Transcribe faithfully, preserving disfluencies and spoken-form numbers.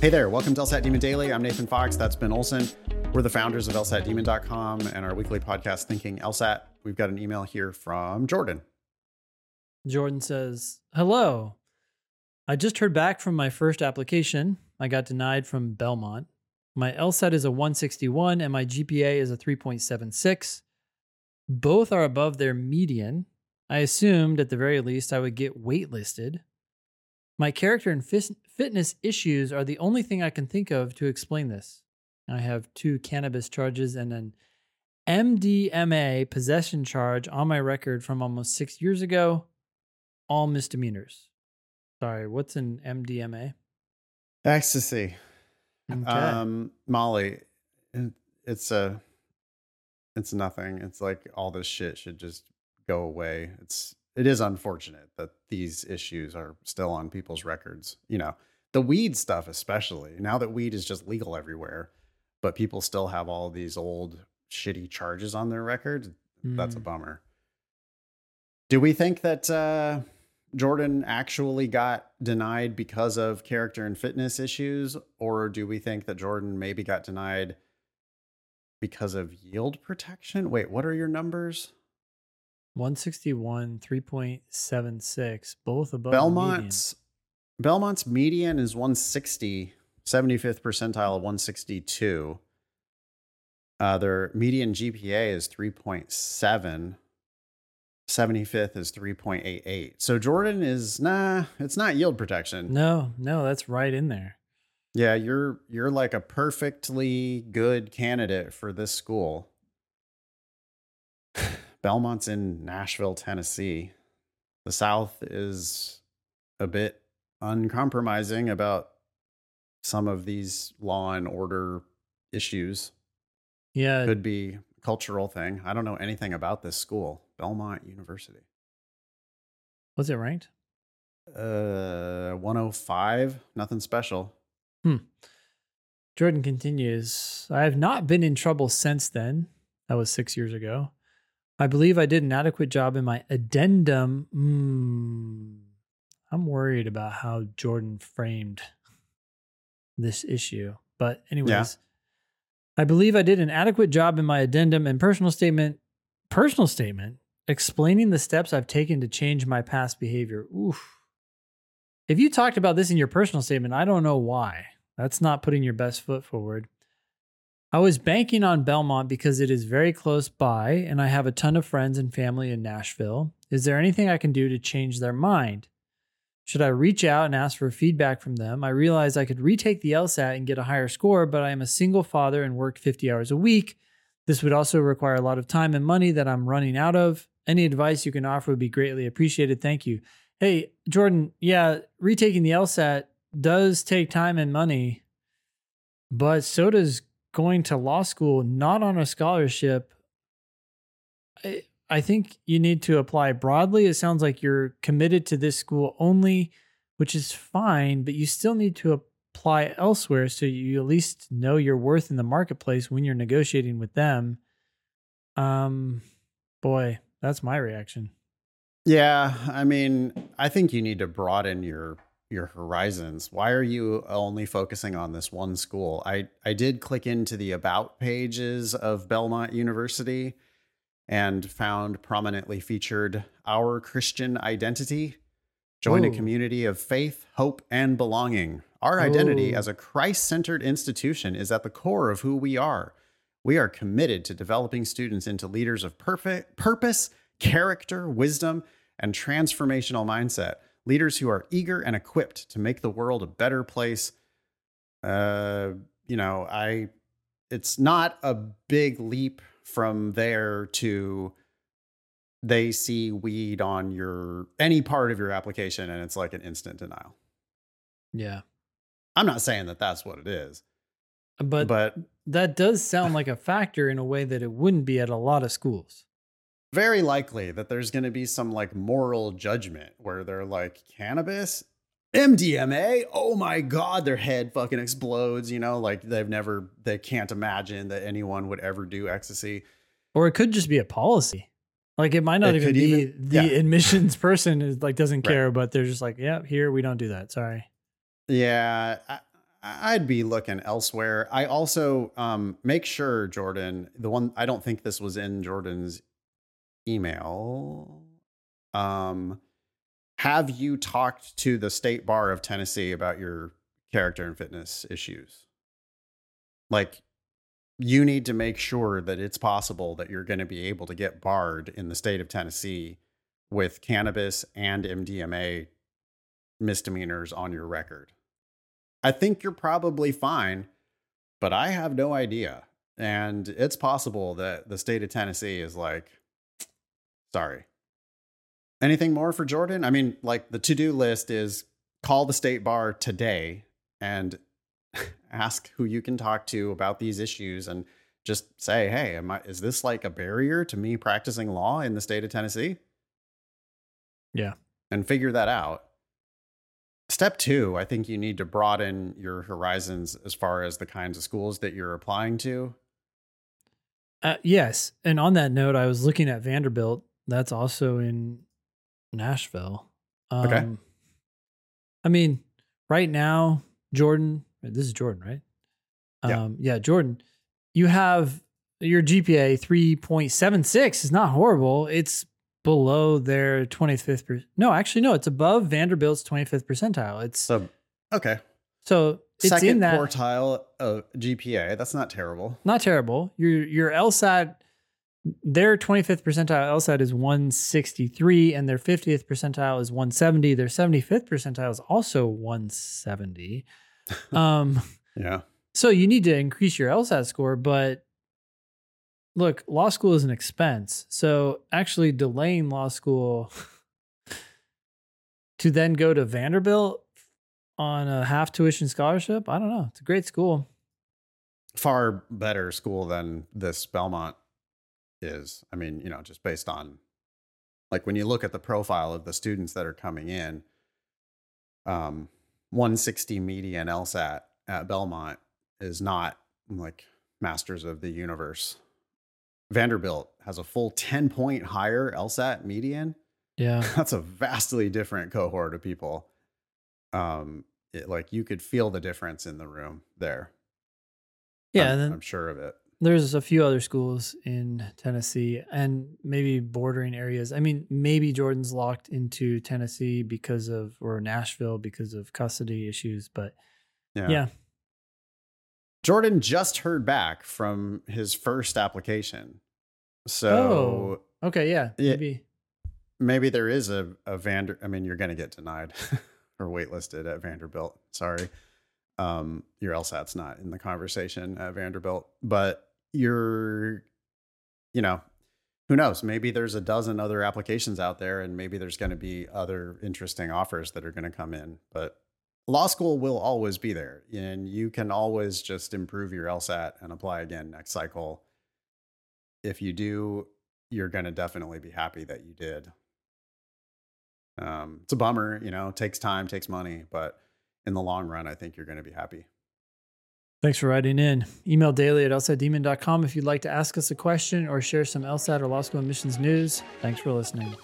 Hey there, welcome to LSAT Demon Daily. I'm Nathan Fox, that's Ben Olson. We're the founders of L S A T Demon dot com and our weekly podcast, Thinking LSAT. We've got an email here from Jordan. Jordan says, hello. I just heard back from my first application. I got denied from Belmont. My LSAT is a one sixty-one and my G P A is a three point seven six. Both are above their median. I assumed at the very least I would get waitlisted. My character and f- fitness issues are the only thing I can think of to explain this. I have two cannabis charges and an M D M A possession charge on my record from almost six years ago, all misdemeanors. Sorry, what's an M D M A? Ecstasy. Okay. Um, Molly, it's a, it's nothing. It's like all this shit should just go away. It's It is unfortunate that these issues are still on people's records. You know, the weed stuff, especially now that weed is just legal everywhere, but people still have all these old shitty charges on their record. Mm. That's a bummer. Do we think that uh, Jordan actually got denied because of character and fitness issues? Or do we think that Jordan maybe got denied because of yield protection? Wait, what are your numbers? one sixty-one, three point seven six, both above Belmont's median. Belmont's median is one sixty, seventy-fifth percentile of one sixty-two. Uh, their median G P A is three point seven. seventy-fifth is three point eight eight. So Jordan is, nah, it's not yield protection. No, no, that's right in there. Yeah, you're you're like a perfectly good candidate for this school. Belmont's in Nashville, Tennessee. The South is a bit uncompromising about some of these law and order issues. Yeah. Could be a cultural thing. I don't know anything about this school, Belmont University. Was it ranked? Uh, one oh five. Nothing special. Hmm. Jordan continues, I have not been in trouble since then. That was six years ago. I believe I did an adequate job in my addendum. Mm, I'm worried about how Jordan framed this issue. But anyways, yeah. I believe I did an adequate job in my addendum and personal statement, personal statement, explaining the steps I've taken to change my past behavior. Oof. If you talked about this in your personal statement, I don't know why. That's not putting your best foot forward. I was banking on Belmont because it is very close by and I have a ton of friends and family in Nashville. Is there anything I can do to change their mind? Should I reach out and ask for feedback from them? I realized I could retake the LSAT and get a higher score, but I am a single father and work fifty hours a week. This would also require a lot of time and money that I'm running out of. Any advice you can offer would be greatly appreciated. Thank you. Hey, Jordan, yeah, retaking the LSAT does take time and money, but so does going to law school, not on a scholarship. I, I think you need to apply broadly. It sounds like you're committed to this school only, which is fine, but you still need to apply elsewhere so you at least know your worth in the marketplace when you're negotiating with them. Um, boy, that's my reaction. Yeah, I mean, I think you need to broaden your your horizons. Why are you only focusing on this one school? I, I did click into the about pages of Belmont University and found prominently featured Our Christian Identity. Join Ooh. A community of faith, hope, and belonging. Our identity Ooh. As a Christ-centered institution is at the core of who we are. We are committed to developing students into leaders of perfect purpose, character, wisdom, and transformational mindset. Leaders who are eager and equipped to make the world a better place. Uh, you know, I, it's not a big leap from there to they see weed on your, any part of your application. And it's like an instant denial. Yeah. I'm not saying that that's what it is, but, but that does sound like a factor in a way that it wouldn't be at a lot of schools. Very likely that there's going to be some like moral judgment where they're like cannabis, M D M A. Oh my God, their head fucking explodes. You know, like they've never, they can't imagine that anyone would ever do ecstasy. Or it could just be a policy. Like it might not it even be even, the yeah. admissions person is like, doesn't care, right. But they're just like, yeah, here, we don't do that. Sorry. Yeah. I, I'd be looking elsewhere. I also um, make sure, Jordan, the one, I don't think this was in Jordan's email. Um, have you talked to the State Bar of Tennessee about your character and fitness issues? Like, you need to make sure that it's possible that you're going to be able to get barred in the state of Tennessee with cannabis and M D M A misdemeanors on your record. I think you're probably fine, but I have no idea. And it's possible that the state of Tennessee is like, sorry. Anything more for Jordan? I mean, like, the to-do list is call the state bar today and ask who you can talk to about these issues and just say, hey, am I, is this like a barrier to me practicing law in the state of Tennessee? Yeah. And figure that out. Step two, I think you need to broaden your horizons as far as the kinds of schools that you're applying to. Uh, yes. And on that note, I was looking at Vanderbilt. That's also in Nashville. Um, okay. I mean, right now, Jordan, this is Jordan, right? Um, yeah. yeah, Jordan, you have your G P A three point seven six. It's not horrible. It's below their twenty-fifth. Per- no, actually, no, it's above Vanderbilt's twenty-fifth percentile. It's so, okay. So it's second in that quartile of G P A. That's not terrible. Not terrible. Your, your LSAT, their twenty-fifth percentile LSAT is one sixty-three and their fiftieth percentile is one seventy. Their seventy-fifth percentile is also one seventy. Um, yeah. So you need to increase your LSAT score, but look, law school is an expense. So actually delaying law school to then go to Vanderbilt on a half tuition scholarship, I don't know. It's a great school. Far better school than this Belmont is. I mean, you know, just based on, like, when you look at the profile of the students that are coming in, um, one sixty median LSAT at Belmont is not like masters of the universe. Vanderbilt has a full ten point higher LSAT median. Yeah. That's a vastly different cohort of people. Um, it, like, you could feel the difference in the room there. Yeah. I'm, and then I'm sure of it. There's a few other schools in Tennessee and maybe bordering areas. I mean, maybe Jordan's locked into Tennessee because of, or Nashville because of custody issues, but yeah. yeah. Jordan just heard back from his first application. So, oh, okay. Yeah. Maybe, it, maybe there is a, a Vander, I mean, you're going to get denied or waitlisted at Vanderbilt. Sorry. Um, your LSAT's not in the conversation at Vanderbilt, but you're, you know, who knows? Maybe there's a dozen other applications out there and maybe there's going to be other interesting offers that are going to come in, but law school will always be there, and you can always just improve your LSAT and apply again next cycle. If you do, you're going to definitely be happy that you did. Um, it's a bummer, you know, it takes time, takes money, but in the long run, I think you're going to be happy. Thanks for writing in. Email daily at L S A T Demon dot com if you'd like to ask us a question or share some LSAT or law school admissions news. Thanks for listening.